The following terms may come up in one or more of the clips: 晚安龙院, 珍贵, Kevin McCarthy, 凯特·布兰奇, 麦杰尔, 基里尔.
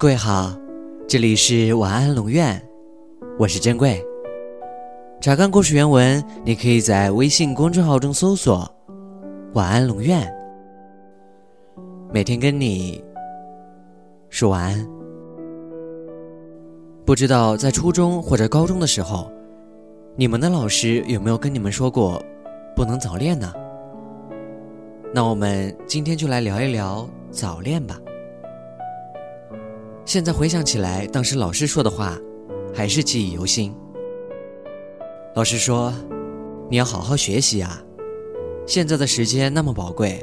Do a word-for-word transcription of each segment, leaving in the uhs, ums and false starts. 各位好，这里是晚安龙院，我是珍贵。查看故事原文，你可以在微信公众号中搜索晚安龙院，每天跟你说晚安。不知道在初中或者高中的时候，你们的老师有没有跟你们说过不能早恋呢？那我们今天就来聊一聊早恋吧。现在回想起来，当时老师说的话还是记忆犹新。老师说，你要好好学习啊，现在的时间那么宝贵，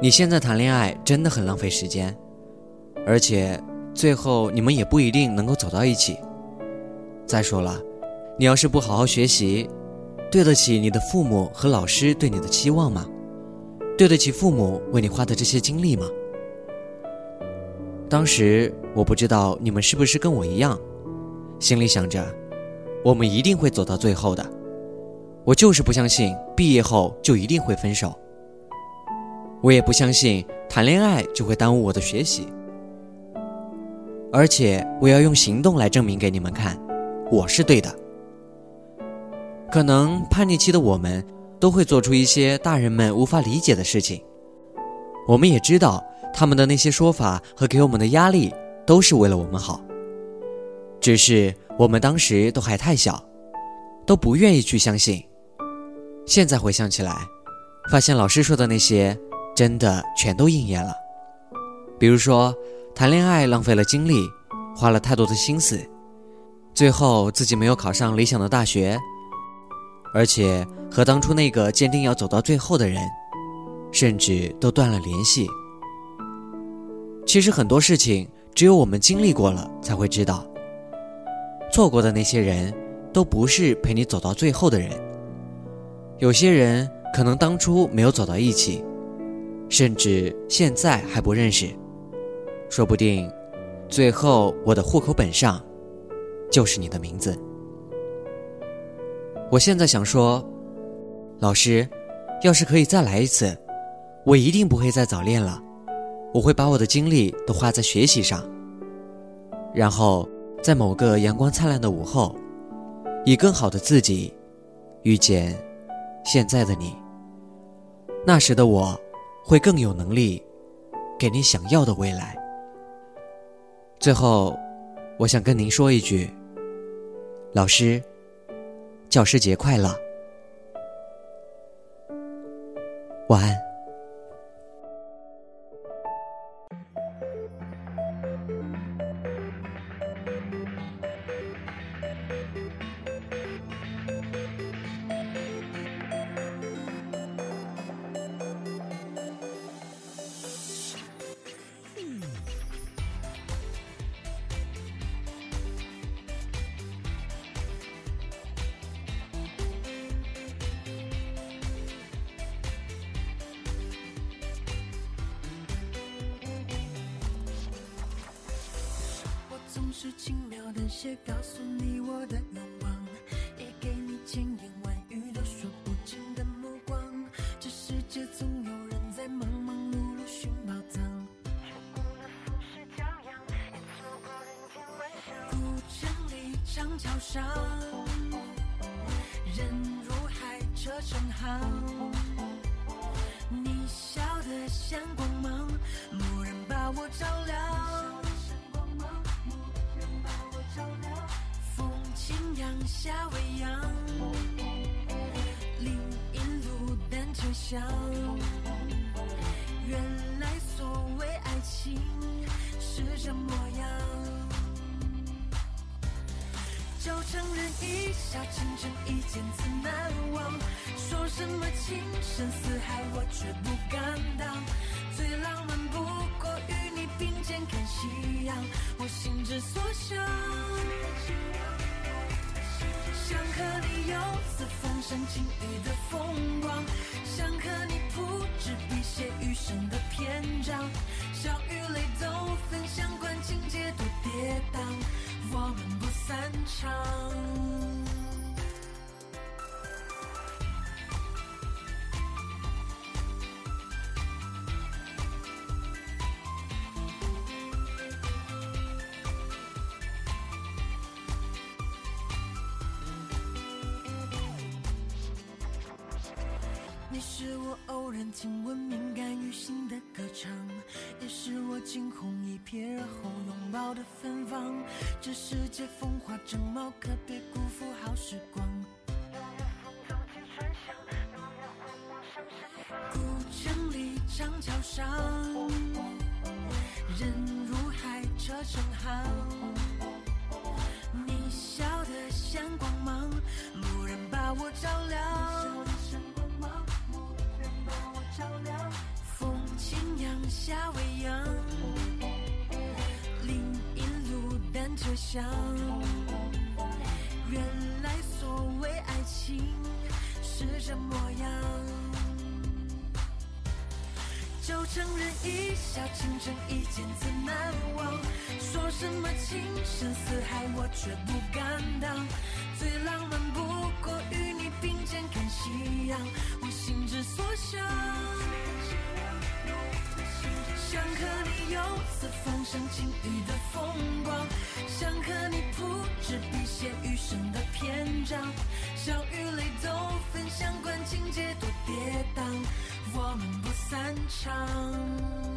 你现在谈恋爱真的很浪费时间，而且最后你们也不一定能够走到一起。再说了，你要是不好好学习，对得起你的父母和老师对你的期望吗？对得起父母为你花的这些精力吗？当时我不知道你们是不是跟我一样，心里想着我们一定会走到最后的，我就是不相信毕业后就一定会分手，我也不相信谈恋爱就会耽误我的学习，而且我要用行动来证明给你们看我是对的。可能叛逆期的我们都会做出一些大人们无法理解的事情，我们也知道他们的那些说法和给我们的压力都是为了我们好，只是我们当时都还太小，都不愿意去相信。现在回想起来，发现老师说的那些真的全都应验了。比如说，谈恋爱浪费了精力，花了太多的心思，最后自己没有考上理想的大学，而且和当初那个坚定要走到最后的人甚至都断了联系。其实很多事情只有我们经历过了才会知道，错过的那些人都不是陪你走到最后的人。有些人可能当初没有走到一起，甚至现在还不认识，说不定最后我的户口本上就是你的名字。我现在想说，老师，要是可以再来一次，我一定不会再早恋了，我会把我的精力都花在学习上，然后在某个阳光灿烂的午后，以更好的自己遇见现在的你。那时的我会更有能力给你想要的未来。最后我想跟您说一句，老师，教师节快乐，晚安。总是轻描淡写告诉你我的愿望，也给你千言万语都说不尽的目光。这世界总有人在忙忙碌碌寻宝藏，错过了浮世骄阳，也错过人间万象。古城里长桥上，人如海车成行，你笑得像光芒，蓦然把我照亮。夏未央，林荫路单车响。原来所谓爱情是这模样，就承认一笑倾城，一见自难忘。说什么情深似海，我却不敢当。最浪漫不过与你并肩看夕阳，我心之所向。想和你游四方，赏晴雨的风光，想和你铺纸笔写余生的篇章，笑与泪都分享，管情节多跌宕，我们不散场。你是我偶然听闻敏感于心的歌唱，也是我惊鸿一瞥而后拥抱的芬芳。这世界风华正茂，可别辜负好时光。用乐风走进船厢，用乐魂望向身旁。古城里长桥上，人如海，车成行。你笑得像光芒，蓦然把我照亮。 夏未央，林荫路单车响。原来所谓爱情是这模样。就承认一笑倾城，一见自难忘。说什么情深似海，我却不敢当。最浪漫不过与你并肩看夕阳，我心之所向。 想和你游四方，赏晴雨的风光；想和你铺纸笔写余生的篇章，笑与泪都分享，管情节多跌宕，我们不散场。